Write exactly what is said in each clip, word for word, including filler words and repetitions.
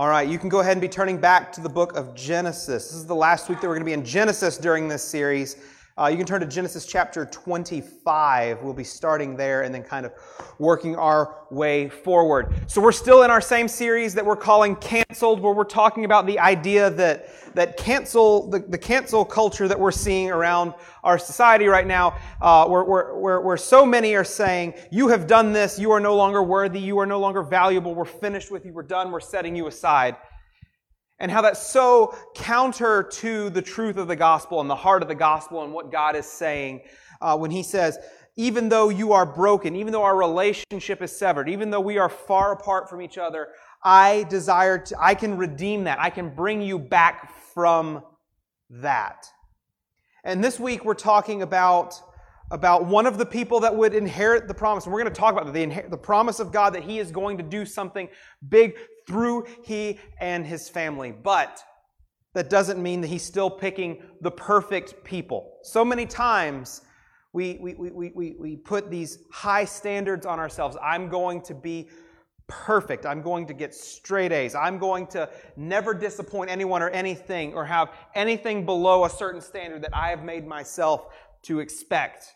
All right, you can go ahead and be turning back to the book of Genesis. This is the last week that we're going to be in Genesis during this series. Uh, you can turn to Genesis chapter twenty-five. We'll be starting there and then kind of working our way forward. So we're still in our same series that we're calling Canceled, where we're talking about the idea that that cancel the, the cancel culture that we're seeing around our society right now, uh, where, where, where, where so many are saying, you have done this, you are no longer worthy, you are no longer valuable, we're finished with you, we're done, we're setting you aside. And how that's so counter to the truth of the gospel and the heart of the gospel and what God is saying uh, when he says, even though you are broken, even though our relationship is severed, even though we are far apart from each other, I desire to, I can redeem that. I can bring you back from that. And this week we're talking about, about one of the people that would inherit the promise. And we're going to talk about the, the promise of God that he is going to do something big through he and his family. But that doesn't mean that he's still picking the perfect people. So many times we, we, we, we, we put these high standards on ourselves. I'm going to be perfect. I'm going to get straight A's. I'm going to never disappoint anyone or anything or have anything below a certain standard that I have made myself to expect.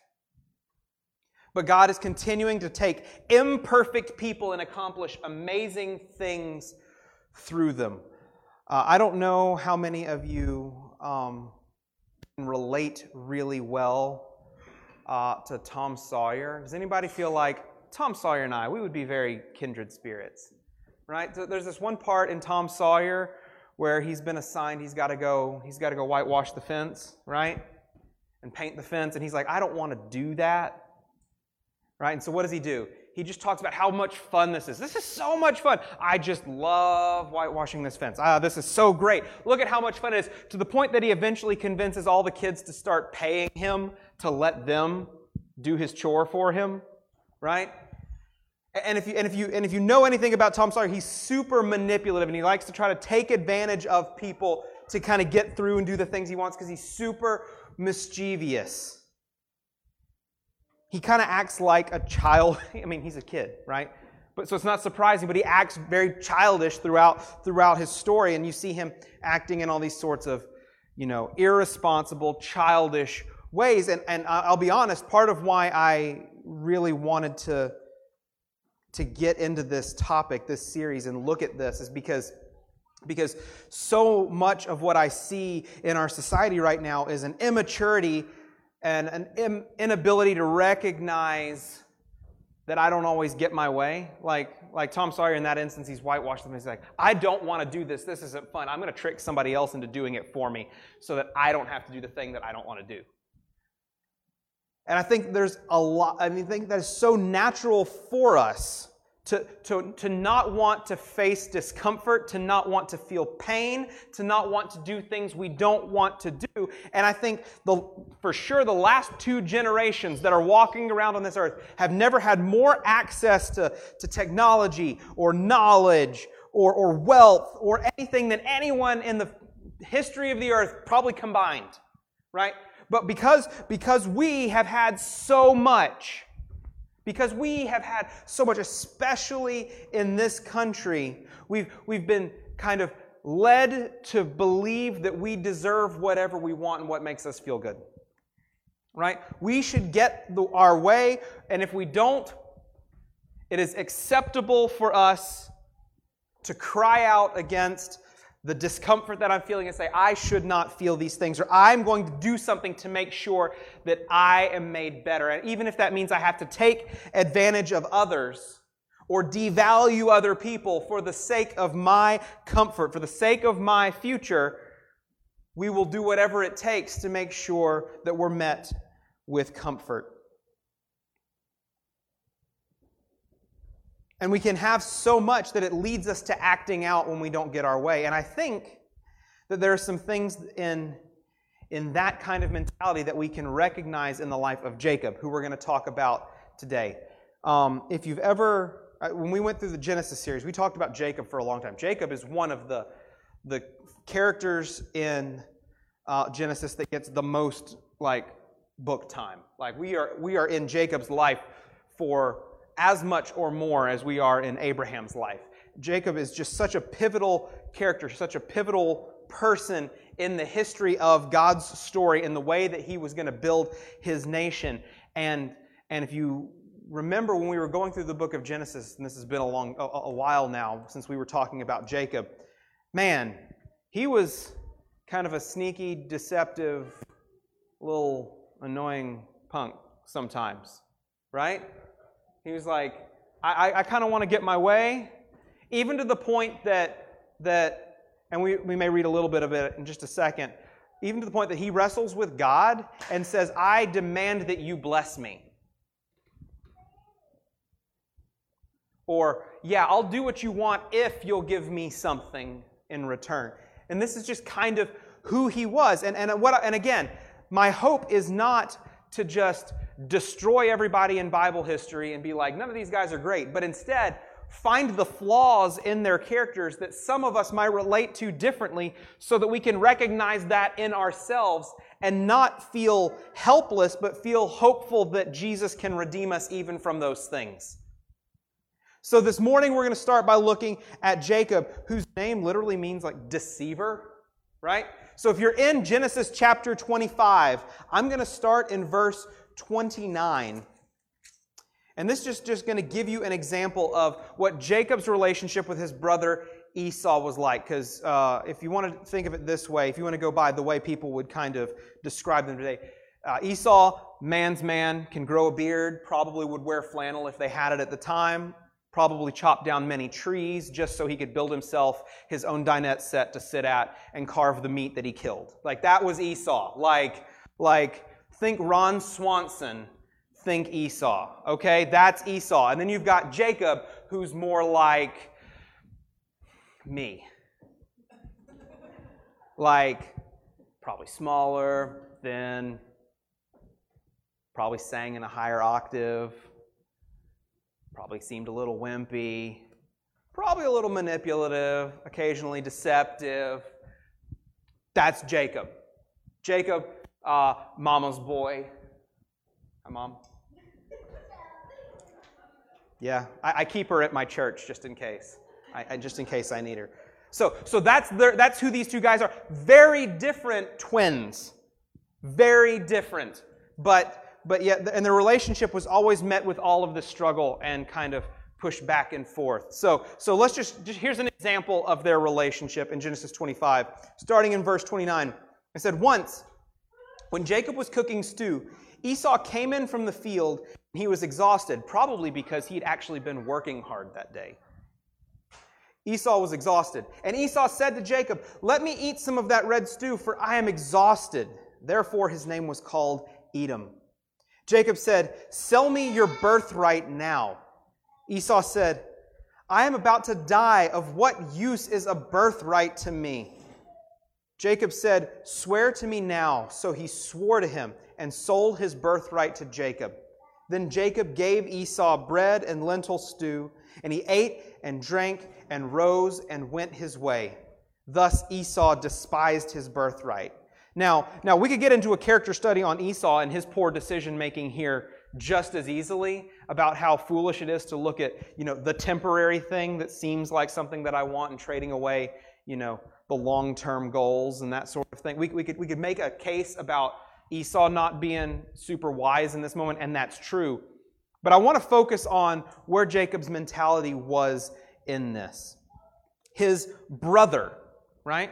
But God is continuing to take imperfect people and accomplish amazing things through them. Uh, I don't know how many of you um, can relate really well uh, to Tom Sawyer. Does anybody feel like Tom Sawyer and I, we would be very kindred spirits, right? So there's this one part in Tom Sawyer where he's been assigned, he's got to go, he's got to go whitewash the fence, right? And paint the fence, and he's like, I don't want to do that. Right? And so what does he do? He just talks about how much fun this is. This is so much fun. I just love whitewashing this fence. Ah, this is so great. Look at how much fun it is. To the point that he eventually convinces all the kids to start paying him to let them do his chore for him. Right? And if you and if you and if you know anything about Tom Sawyer, he's super manipulative and he likes to try to take advantage of people to kind of get through and do the things he wants because he's super mischievous. He kind of acts like a child. I mean, he's a kid, right? But so it's not surprising, but he acts very childish throughout throughout his story, and you see him acting in all these sorts of, you know, irresponsible, childish ways. And and I'll be honest, part of why I really wanted to to get into this topic, this series, and look at this is because because so much of what I see in our society right now is an immaturity and an inability to recognize that I don't always get my way. Like like Tom Sawyer in that instance, he's whitewashed them. He's like, I don't want to do this. This isn't fun. I'm going to trick somebody else into doing it for me so that I don't have to do the thing that I don't want to do. And I think there's a lot, I mean, I think that is so natural for us to, to, to not want to face discomfort, to not want to feel pain, to not want to do things we don't want to do. And I think the for sure the last two generations that are walking around on this earth have never had more access to, to technology or knowledge or, or wealth or anything than anyone in the history of the earth probably combined, right? But because because we have had so much, Because we have had so much, especially in this country, we've, we've been kind of led to believe that we deserve whatever we want and what makes us feel good. Right? We should get the, our way, and if we don't, it is acceptable for us to cry out against the discomfort that I'm feeling and say, I should not feel these things, or I'm going to do something to make sure that I am made better. And even if that means I have to take advantage of others or devalue other people for the sake of my comfort, for the sake of my future, we will do whatever it takes to make sure that we're met with comfort. And we can have so much that it leads us to acting out when we don't get our way. And I think that there are some things in, in that kind of mentality that we can recognize in the life of Jacob, who we're going to talk about today. Um, if you've ever, when we went through the Genesis series, we talked about Jacob for a long time. Jacob is one of the, the characters in uh, Genesis that gets the most like book time. Like we are we are in Jacob's life for as much or more as we are in Abraham's life. Jacob is just such a pivotal character, such a pivotal person in the history of God's story and the way that he was going to build his nation. And, and if you remember when we were going through the book of Genesis, and this has been a long a, a while now since we were talking about Jacob, man, he was kind of a sneaky, deceptive, little annoying punk sometimes, right? He was like, I, I, I kind of want to get my way, even to the point that, that and we, we may read a little bit of it in just a second, even to the point that he wrestles with God and says, I demand that you bless me. Or, yeah, I'll do what you want if you'll give me something in return. And this is just kind of who he was. And, and, what, and again, my hope is not to just destroy everybody in Bible history and be like, none of these guys are great, but instead find the flaws in their characters that some of us might relate to differently so that we can recognize that in ourselves and not feel helpless, but feel hopeful that Jesus can redeem us even from those things. So this morning we're going to start by looking at Jacob, whose name literally means like deceiver, right? So if you're in Genesis chapter twenty-five, I'm going to start in verse twenty-nine. And this is just, just going to give you an example of what Jacob's relationship with his brother Esau was like. Because uh, if you want to think of it this way, if you want to go by the way people would kind of describe them today, uh, Esau, man's man, can grow a beard, probably would wear flannel if they had it at the time. Probably chopped down many trees just so he could build himself his own dinette set to sit at and carve the meat that he killed. Like, that was Esau. Like, like think Ron Swanson, think Esau. Okay, that's Esau. And then you've got Jacob, who's more like me. Like, probably smaller, thin, probably sang in a higher octave. Probably seemed a little wimpy, probably a little manipulative, occasionally deceptive. That's Jacob. Jacob, uh, mama's boy. Hi, Mom. Yeah, I, I keep her at my church just in case. I, I just in case I need her. So, so that's the, that's who these two guys are. Very different twins. Very different, but. But yet, and their relationship was always met with all of this struggle and kind of push back and forth. So, so let's just, just here's an example of their relationship in Genesis twenty-five, starting in verse twenty-nine. It said, "Once, when Jacob was cooking stew, Esau came in from the field, and he was exhausted, probably because he'd actually been working hard that day. Esau was exhausted, and Esau said to Jacob, 'Let me eat some of that red stew, for I am exhausted.' Therefore, his name was called Edom. Jacob said, 'Sell me your birthright now.' Esau said, 'I am about to die. Of what use is a birthright to me?' Jacob said, 'Swear to me now.' So he swore to him and sold his birthright to Jacob. Then Jacob gave Esau bread and lentil stew, and he ate and drank and rose and went his way. Thus Esau despised his birthright." Now, now we could get into a character study on Esau and his poor decision-making here just as easily about how foolish it is to look at, you know, the temporary thing that seems like something that I want and trading away, you know, the long-term goals and that sort of thing. We, we could, we could make a case about Esau not being super wise in this moment, and that's true. But I want to focus on where Jacob's mentality was in this. His brother, right?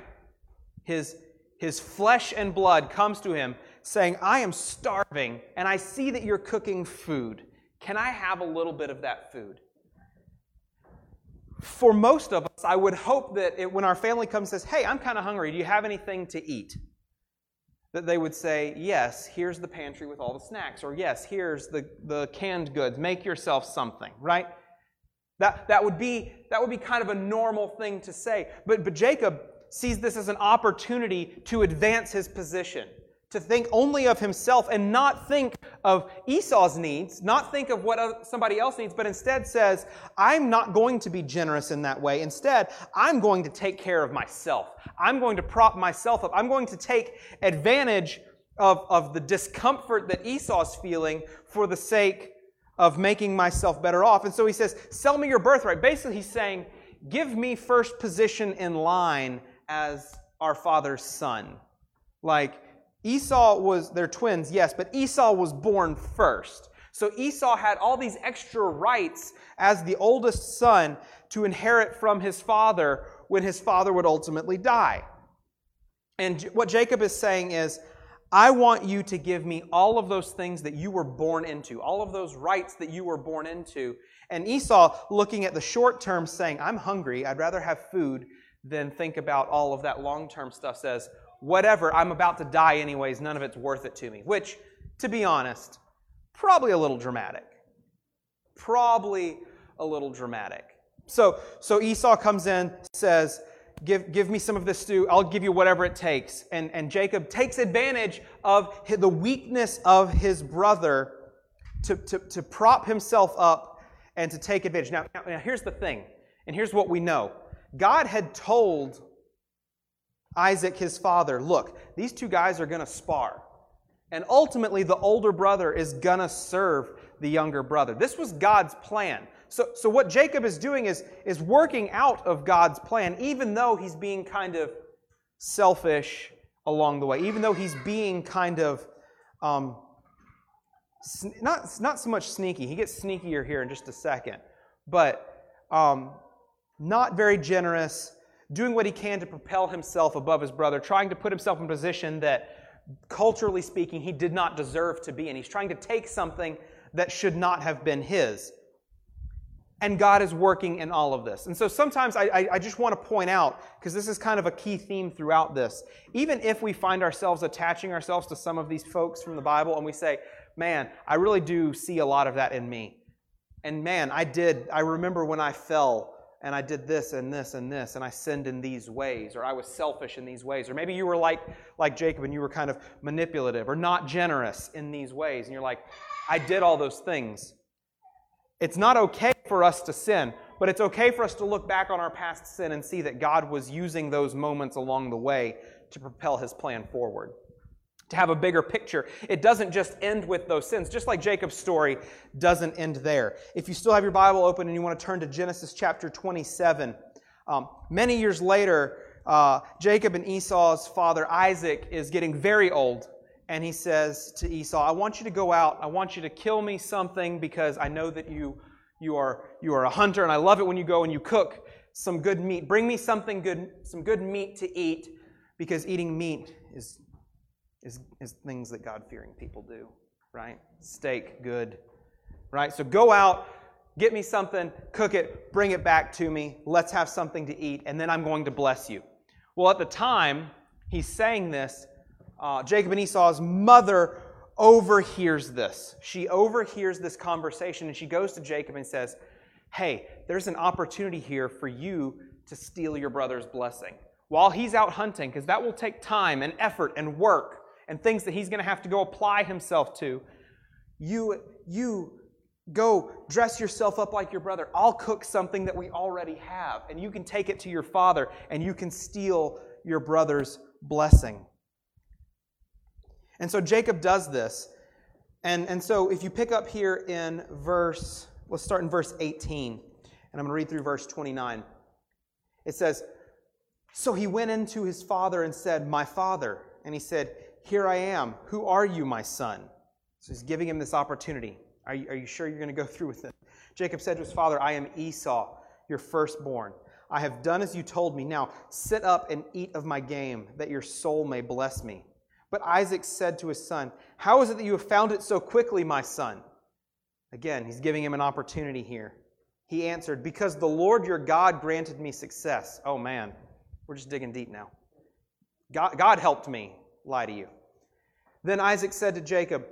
His His flesh and blood comes to him saying, "I am starving, and I see that you're cooking food. Can I have a little bit of that food?" For most of us, I would hope that it, when our family comes and says, "Hey, I'm kind of hungry. Do you have anything to eat?" that they would say, "Yes, here's the pantry with all the snacks," or "Yes, here's the, the canned goods. Make yourself something," right? That, that, would be, that would be kind of a normal thing to say. But, but Jacob sees this as an opportunity to advance his position, to think only of himself and not think of Esau's needs, not think of what somebody else needs, but instead says, "I'm not going to be generous in that way. Instead, I'm going to take care of myself. I'm going to prop myself up. I'm going to take advantage of, of the discomfort that Esau's feeling for the sake of making myself better off." And so he says, "Sell me your birthright." Basically, he's saying, give me first position in line as our father's son. Like, Esau was, they're twins, yes, but Esau was born first. So Esau had all these extra rights as the oldest son to inherit from his father when his father would ultimately die. And what Jacob is saying is, I want you to give me all of those things that you were born into, all of those rights that you were born into. And Esau, looking at the short term, saying, I'm hungry, I'd rather have food than think about all of that long-term stuff, says, whatever, I'm about to die anyways, none of it's worth it to me. Which, to be honest, probably a little dramatic. Probably a little dramatic. So, so Esau comes in, says, Give, give me some of this stew, I'll give you whatever it takes. And, and Jacob takes advantage of his, the weakness of his brother to, to, to prop himself up and to take advantage. Now, now, now, here's the thing, and here's what we know. God had told Isaac, his father, look, these two guys are going to spar. And ultimately, the older brother is going to serve the younger brother. This was God's plan. So, so what Jacob is doing is, is working out of God's plan, even though he's being kind of selfish along the way, even though he's being kind of, um, not, not so much sneaky. He gets sneakier here in just a second, but um, not very generous, doing what he can to propel himself above his brother, trying to put himself in a position that, culturally speaking, he did not deserve to be in. He's trying to take something that should not have been his. And God is working in all of this. And so sometimes I, I, I just want to point out, because this is kind of a key theme throughout this, even if we find ourselves attaching ourselves to some of these folks from the Bible and we say, man, I really do see a lot of that in me. And man, I did, I remember when I fell and I did this and this and this and I sinned in these ways, or I was selfish in these ways, or maybe you were like, like Jacob and you were kind of manipulative or not generous in these ways. And you're like, I did all those things. It's not okay for us to sin, but it's okay for us to look back on our past sin and see that God was using those moments along the way to propel his plan forward, to have a bigger picture. It doesn't just end with those sins, just like Jacob's story doesn't end there. If you still have your Bible open and you want to turn to Genesis chapter twenty-seven, um, many years later, uh, Jacob and Esau's father Isaac is getting very old. And he says to Esau, I want you to go out. I want you to kill me something because I know that you you are you are a hunter and I love it when you go and you cook some good meat. Bring me something good, some good meat to eat, because eating meat is is, is things that God-fearing people do, right? Steak, good, right? So go out, get me something, cook it, bring it back to me. Let's have something to eat, and then I'm going to bless you. Well, at the time he's saying this, Uh, Jacob and Esau's mother overhears this. She overhears this conversation and she goes to Jacob and says, hey, there's an opportunity here for you to steal your brother's blessing while he's out hunting, because that will take time and effort and work and things that he's going to have to go apply himself to. You, you go dress yourself up like your brother. I'll cook something that we already have and you can take it to your father and you can steal your brother's blessing. And so Jacob does this. And, and so if you pick up here in verse, let's start in verse eighteen. And I'm going to read through verse twenty-nine. It says, so he went into his father and said, my father. And he said, here I am. Who are you, my son? So he's giving him this opportunity. Are you, are you sure you're going to go through with it? Jacob said to his father, I am Esau, your firstborn. I have done as you told me. Now sit up and eat of my game, that your soul may bless me. But Isaac said to his son, how is it that you have found it so quickly, my son? Again, he's giving him an opportunity here. He answered, because the Lord your God granted me success. Oh man, we're just digging deep now. God, God helped me lie to you. Then Isaac said to Jacob,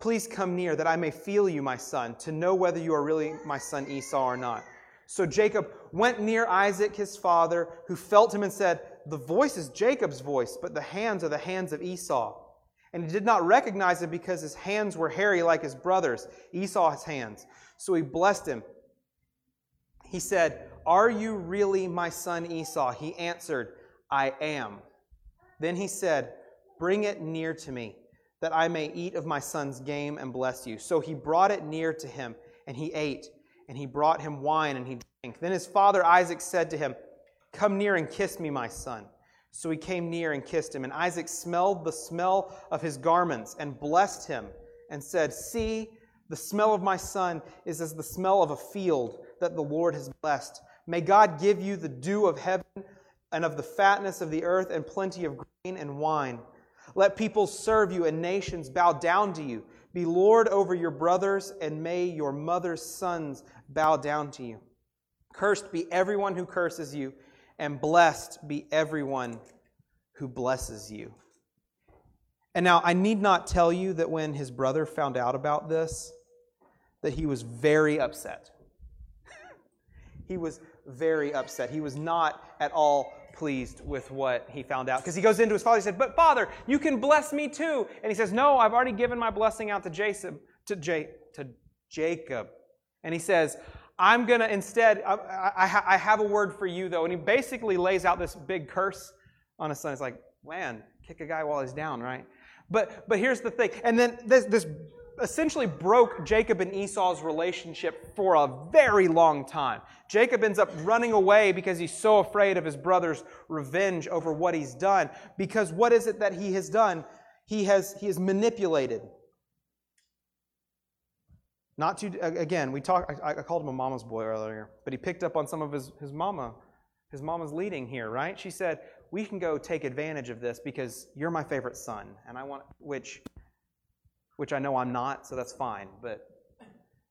please come near that I may feel you, my son, to know whether you are really my son Esau or not. So Jacob went near Isaac, his father, who felt him and said, the voice is Jacob's voice, but the hands are the hands of Esau. And he did not recognize him because his hands were hairy like his brothers, Esau's hands. So he blessed him. He said, are you really my son Esau? He answered, I am. Then he said, bring it near to me, that I may eat of my son's game and bless you. So he brought it near to him, and he ate, and he brought him wine, and he drank Then his father Isaac said to him, "Come near and kiss me, my son." So he came near and kissed him. And Isaac smelled the smell of his garments and blessed him and said, "See, the smell of my son is as the smell of a field that the Lord has blessed. May God give you the dew of heaven and of the fatness of the earth and plenty of grain and wine. Let peoples serve you and nations bow down to you. Be Lord over your brothers, and may your mother's sons bow down to you. Cursed be everyone who curses you, and blessed be everyone who blesses you." And now, I need not tell you that when his brother found out about this, that he was very upset. He was very upset. He was not at all pleased with what he found out. Because he goes into his father, he said, "But father, you can bless me too." And he says, "No, I've already given my blessing out to Jacob. To, J- to Jacob. And he says, I'm going to instead, I, I, I have a word for you though. And he basically lays out this big curse on his son. It's like, man, kick a guy while he's down, right? But but here's the thing. And then this, this essentially broke Jacob and Esau's relationship for a very long time. Jacob ends up running away because he's so afraid of his brother's revenge over what he's done. Because what is it that he has done? He has, he has manipulated. Not to, again, we talk, I, I called him a mama's boy earlier, but he picked up on some of his, his mama, his mama's leading here, right? She said, "We can go take advantage of this because you're my favorite son, and I want," which, which I know I'm not, so that's fine, but,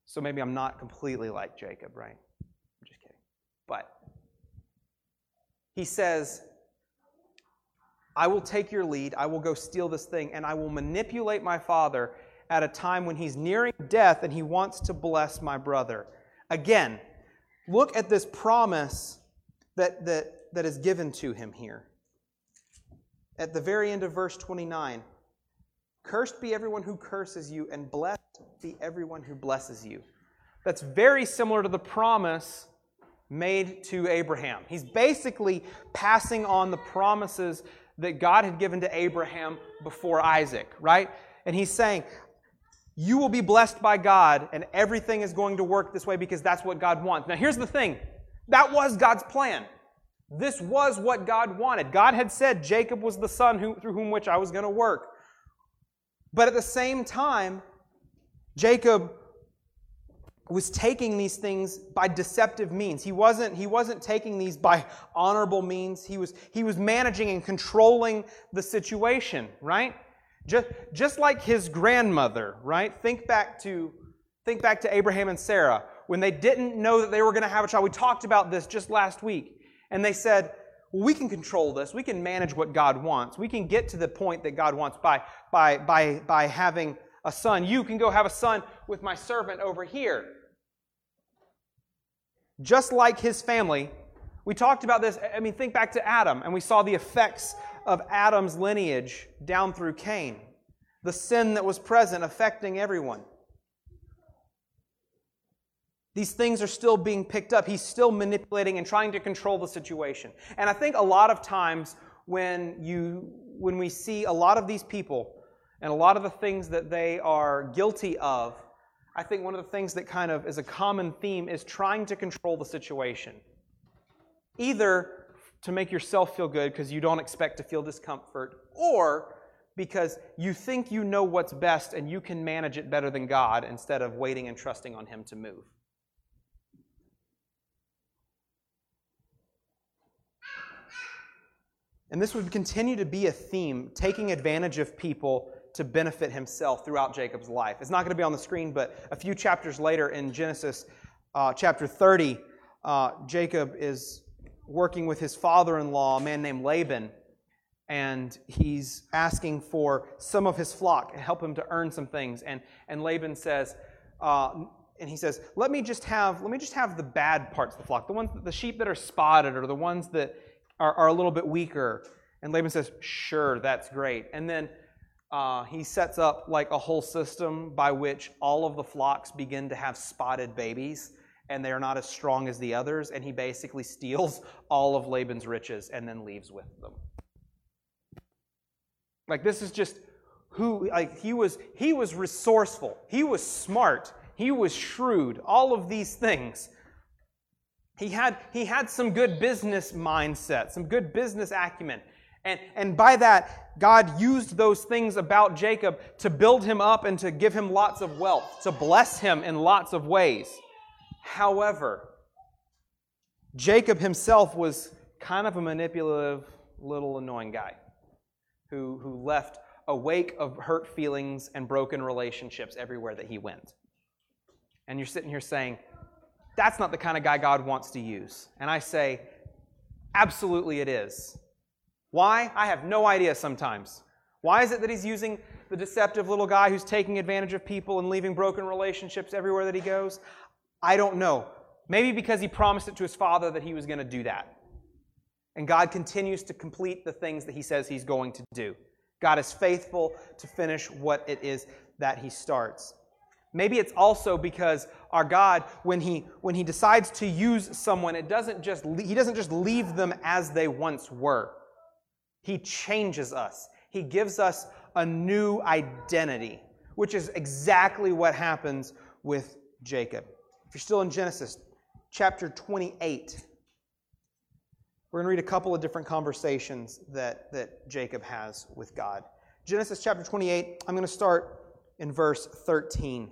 so maybe I'm not completely like Jacob, right? I'm just kidding. But he says, "I will take your lead, I will go steal this thing, and I will manipulate my father at a time when he's nearing death and he wants to bless my brother." Again, look at this promise that, that, that is given to him here. At the very end of verse twenty-nine, "Cursed be everyone who curses you, and blessed be everyone who blesses you." That's very similar to the promise made to Abraham. He's basically passing on the promises that God had given to Abraham before Isaac, right? And he's saying, you will be blessed by God, and everything is going to work this way because that's what God wants. Now, here's the thing. That was God's plan. This was what God wanted. God had said Jacob was the son who, through whom which I was going to work. But at the same time, Jacob was taking these things by deceptive means. He wasn't, he wasn't taking these by honorable means. He was, he was managing and controlling the situation, right? Just, just like his grandmother, right? Think back to, think back to Abraham and Sarah when they didn't know that they were going to have a child. We talked about this just last week. And they said, well, we can control this. We can manage what God wants. We can get to the point that God wants by, by, by, by having a son. You can go have a son with my servant over here. Just like his family, we talked about this. I mean, think back to Adam, and we saw the effects of Adam's lineage down through Cain, the sin that was present affecting everyone. These things are still being picked up. He's still manipulating and trying to control the situation. And I think a lot of times when you when we see a lot of these people and a lot of the things that they are guilty of, I think one of the things that kind of is a common theme is trying to control the situation. Either to make yourself feel good because you don't expect to feel discomfort, or because you think you know what's best and you can manage it better than God instead of waiting and trusting on Him to move. And this would continue to be a theme, taking advantage of people to benefit himself throughout Jacob's life. It's not going to be on the screen, but a few chapters later in Genesis uh, chapter thirty, uh, Jacob is working with his father-in-law, a man named Laban, and he's asking for some of his flock and help him to earn some things. And and Laban says, uh, and he says, let me just have let me just have the bad parts of the flock, the ones the sheep that are spotted or the ones that are, are a little bit weaker. And Laban says, sure, that's great. And then uh, he sets up like a whole system by which all of the flocks begin to have spotted babies, and they are not as strong as the others, and he basically steals all of Laban's riches and then leaves with them. Like, this is just who, like, he was, he was resourceful, he was smart, he was shrewd, all of these things. He had, he had some good business mindset, some good business acumen. And, and by that, God used those things about Jacob to build him up and to give him lots of wealth, to bless him in lots of ways. However, Jacob himself was kind of a manipulative, little annoying guy who, who left a wake of hurt feelings and broken relationships everywhere that he went. And you're sitting here saying, that's not the kind of guy God wants to use. And I say, absolutely it is. Why? I have no idea sometimes. Why is it that he's using the deceptive little guy who's taking advantage of people and leaving broken relationships everywhere that he goes? I don't know. Maybe because he promised it to his father that he was going to do that. And God continues to complete the things that he says he's going to do. God is faithful to finish what it is that he starts. Maybe it's also because our God, when he when he decides to use someone, it doesn't just he doesn't just leave them as they once were. He changes us. He gives us a new identity, which is exactly what happens with Jacob. If you're still in Genesis chapter twenty-eight, we're going to read a couple of different conversations that, that Jacob has with God. Genesis chapter twenty-eight, I'm going to start in verse thirteen.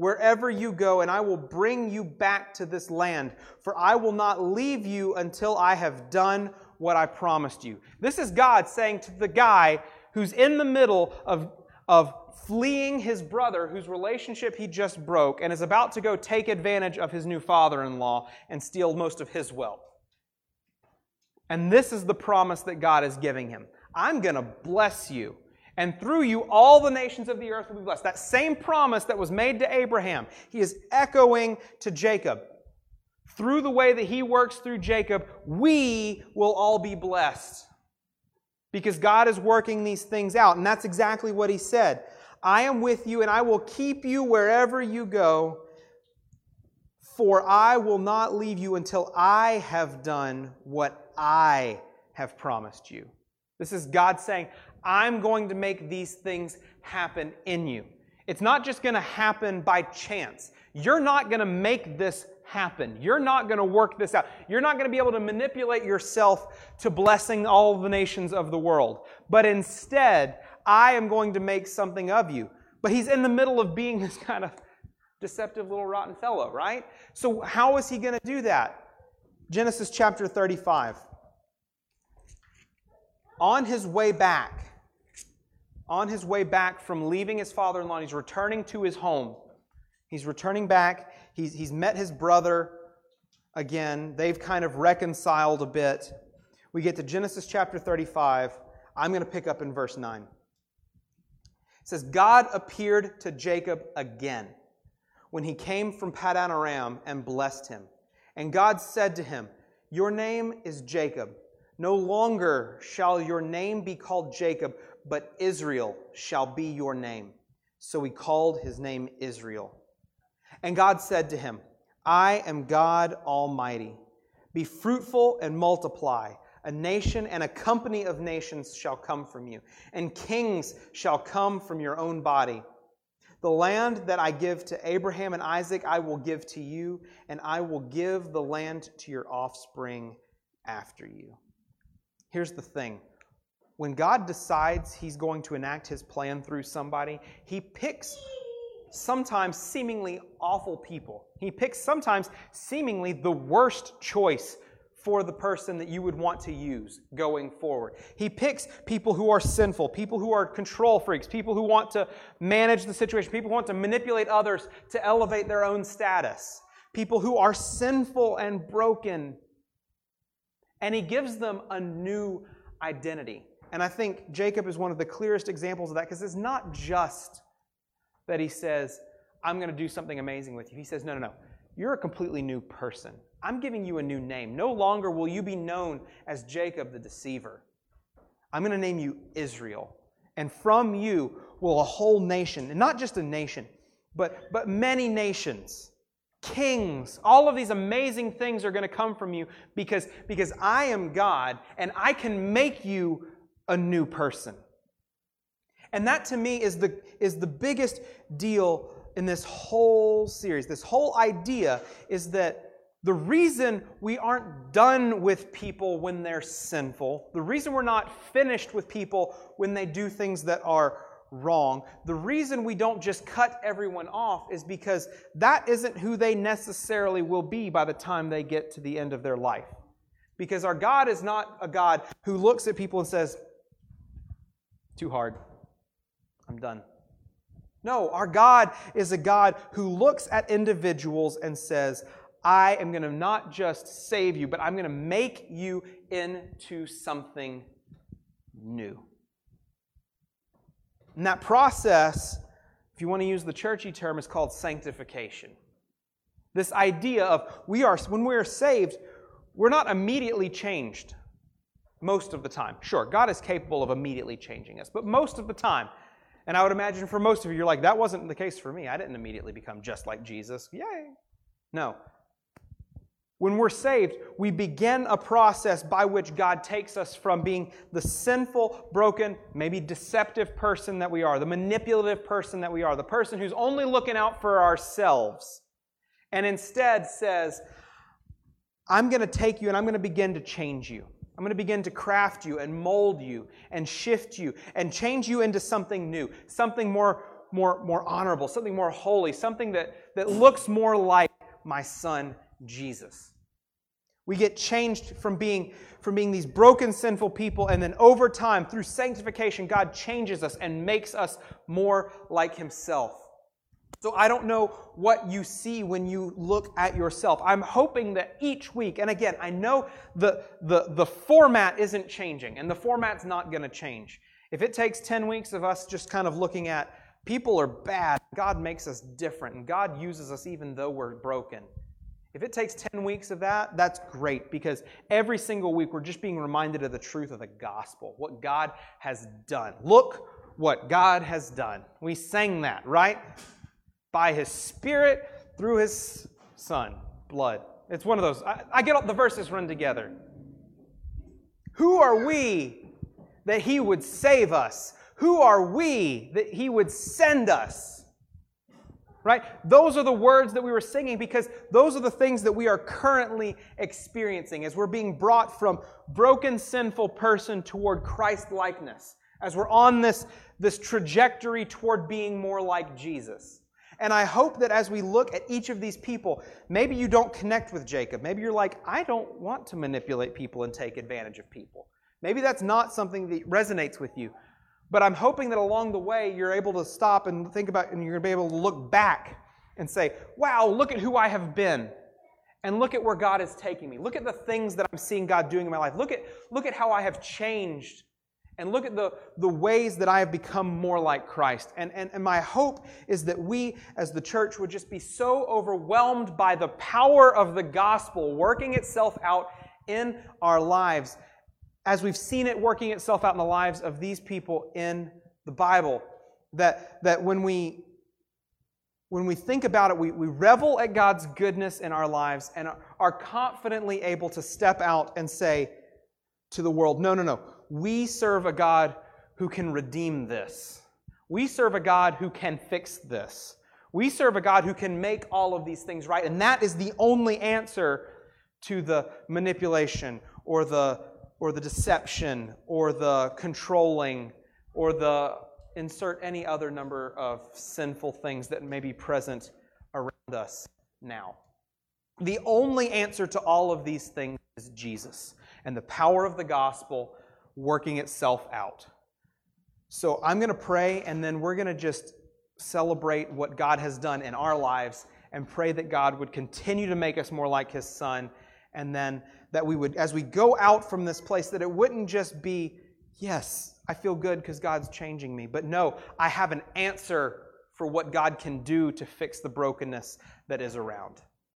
wherever you go, and I will bring you back to this land. For I will not leave you until I have done what I promised you. This is God saying to the guy who's in the middle of, of fleeing his brother, whose relationship he just broke, and is about to go take advantage of his new father-in-law and steal most of his wealth. And this is the promise that God is giving him. I'm going to bless you, and through you all the nations of the earth will be blessed. That same promise that was made to Abraham, he is echoing to Jacob. Through the way that he works through Jacob, we will all be blessed. Because God is working these things out. And that's exactly what he said. I am with you, and I will keep you wherever you go. For I will not leave you until I have done what I have promised you. This is God saying, I'm going to make these things happen in you. It's not just going to happen by chance. You're not going to make this happen. happen. You're not going to work this out. You're not going to be able to manipulate yourself to blessing all the nations of the world. But instead, I am going to make something of you. But he's in the middle of being this kind of deceptive little rotten fellow, right? So how is he going to do that? Genesis chapter thirty-five. On his way back, on his way back from leaving his father-in-law, he's returning to his home. He's returning back. He's, he's met his brother again. They've kind of reconciled a bit. We get to Genesis chapter thirty-five. I'm going to pick up in verse nine. It says, God appeared to Jacob again when he came from Paddan Aram and blessed him. And God said to him, your name is Jacob. No longer shall your name be called Jacob, but Israel shall be your name. So he called his name Israel. And God said to him, I am God Almighty. Be fruitful and multiply. A nation and a company of nations shall come from you, and kings shall come from your own body. The land that I give to Abraham and Isaac I will give to you, and I will give the land to your offspring after you. Here's the thing. When God decides he's going to enact his plan through somebody, he picks sometimes seemingly awful people. He picks sometimes seemingly the worst choice for the person that you would want to use going forward. He picks people who are sinful, people who are control freaks, people who want to manage the situation, people who want to manipulate others to elevate their own status, people who are sinful and broken. And he gives them a new identity. And I think Jacob is one of the clearest examples of that, because it's not just that he says, I'm going to do something amazing with you. He says, no, no, no. you're a completely new person. I'm giving you a new name. No longer will you be known as Jacob the deceiver. I'm going to name you Israel. And from you will a whole nation, and not just a nation, but, but many nations, kings, all of these amazing things are going to come from you because, because I am God and I can make you a new person. And that to me is the, is the biggest deal in this whole series. This whole idea is that the reason we aren't done with people when they're sinful, the reason we're not finished with people when they do things that are wrong, the reason we don't just cut everyone off is because that isn't who they necessarily will be by the time they get to the end of their life. Because our God is not a God who looks at people and says, too hard, I'm done. No, our God is a God who looks at individuals and says, I am going to not just save you, but I'm going to make you into something new. And that process, if you want to use the churchy term, is called sanctification. This idea of we are when we are saved, we're not immediately changed most of the time. Sure, God is capable of immediately changing us, but most of the time, and I would imagine for most of you, you're like, that wasn't the case for me. I didn't immediately become just like Jesus. Yay! No. When we're saved, we begin a process by which God takes us from being the sinful, broken, maybe deceptive person that we are, the manipulative person that we are, the person who's only looking out for ourselves, and instead says, I'm going to take you and I'm going to begin to change you. I'm going to begin to craft you and mold you and shift you and change you into something new, something more, more, more honorable, something more holy, something that, that looks more like my son Jesus. We get changed from being, from being these broken, sinful people, and then over time, through sanctification, God changes us and makes us more like Himself. So I don't know what you see when you look at yourself. I'm hoping that each week, and again, I know the, the, the format isn't changing, and the format's not going to change. If it takes ten weeks of us just kind of looking at people are bad, God makes us different, and God uses us even though we're broken. If it takes ten weeks of that, that's great, because every single week we're just being reminded of the truth of the gospel, what God has done. Look what God has done. We sang that, right? By His Spirit, through His Son, blood. It's one of those. I, I get all the verses run together. Who are we that He would save us? Who are we that He would send us? Right? Those are the words that we were singing because those are the things that we are currently experiencing as we're being brought from broken, sinful person toward Christ-likeness, as we're on this, this trajectory toward being more like Jesus. And I hope that as we look at each of these people, maybe you don't connect with Jacob. Maybe you're like, I don't want to manipulate people and take advantage of people. Maybe that's not something that resonates with you. But I'm hoping that along the way, you're able to stop and think about, and you're going to be able to look back and say, wow, look at who I have been. And look at where God is taking me. Look at the things that I'm seeing God doing in my life. Look at, look at how I have changed. And look at the, the ways that I have become more like Christ. And, and, and my hope is that we, as the church, would just be so overwhelmed by the power of the gospel working itself out in our lives as we've seen it working itself out in the lives of these people in the Bible, that, that when we when we think about it, we, we revel at God's goodness in our lives and are confidently able to step out and say to the world, no, no, no, we serve a God who can redeem this. We serve a God who can fix this. We serve a God who can make all of these things right. And that is the only answer to the manipulation or the or the deception, or the controlling, or the insert any other number of sinful things that may be present around us now. The only answer to all of these things is Jesus and the power of the gospel working itself out. So I'm going to pray, and then we're going to just celebrate what God has done in our lives and pray that God would continue to make us more like His Son, and then that we would, as we go out from this place, that it wouldn't just be, yes, I feel good because God's changing me. But no, I have an answer for what God can do to fix the brokenness that is around.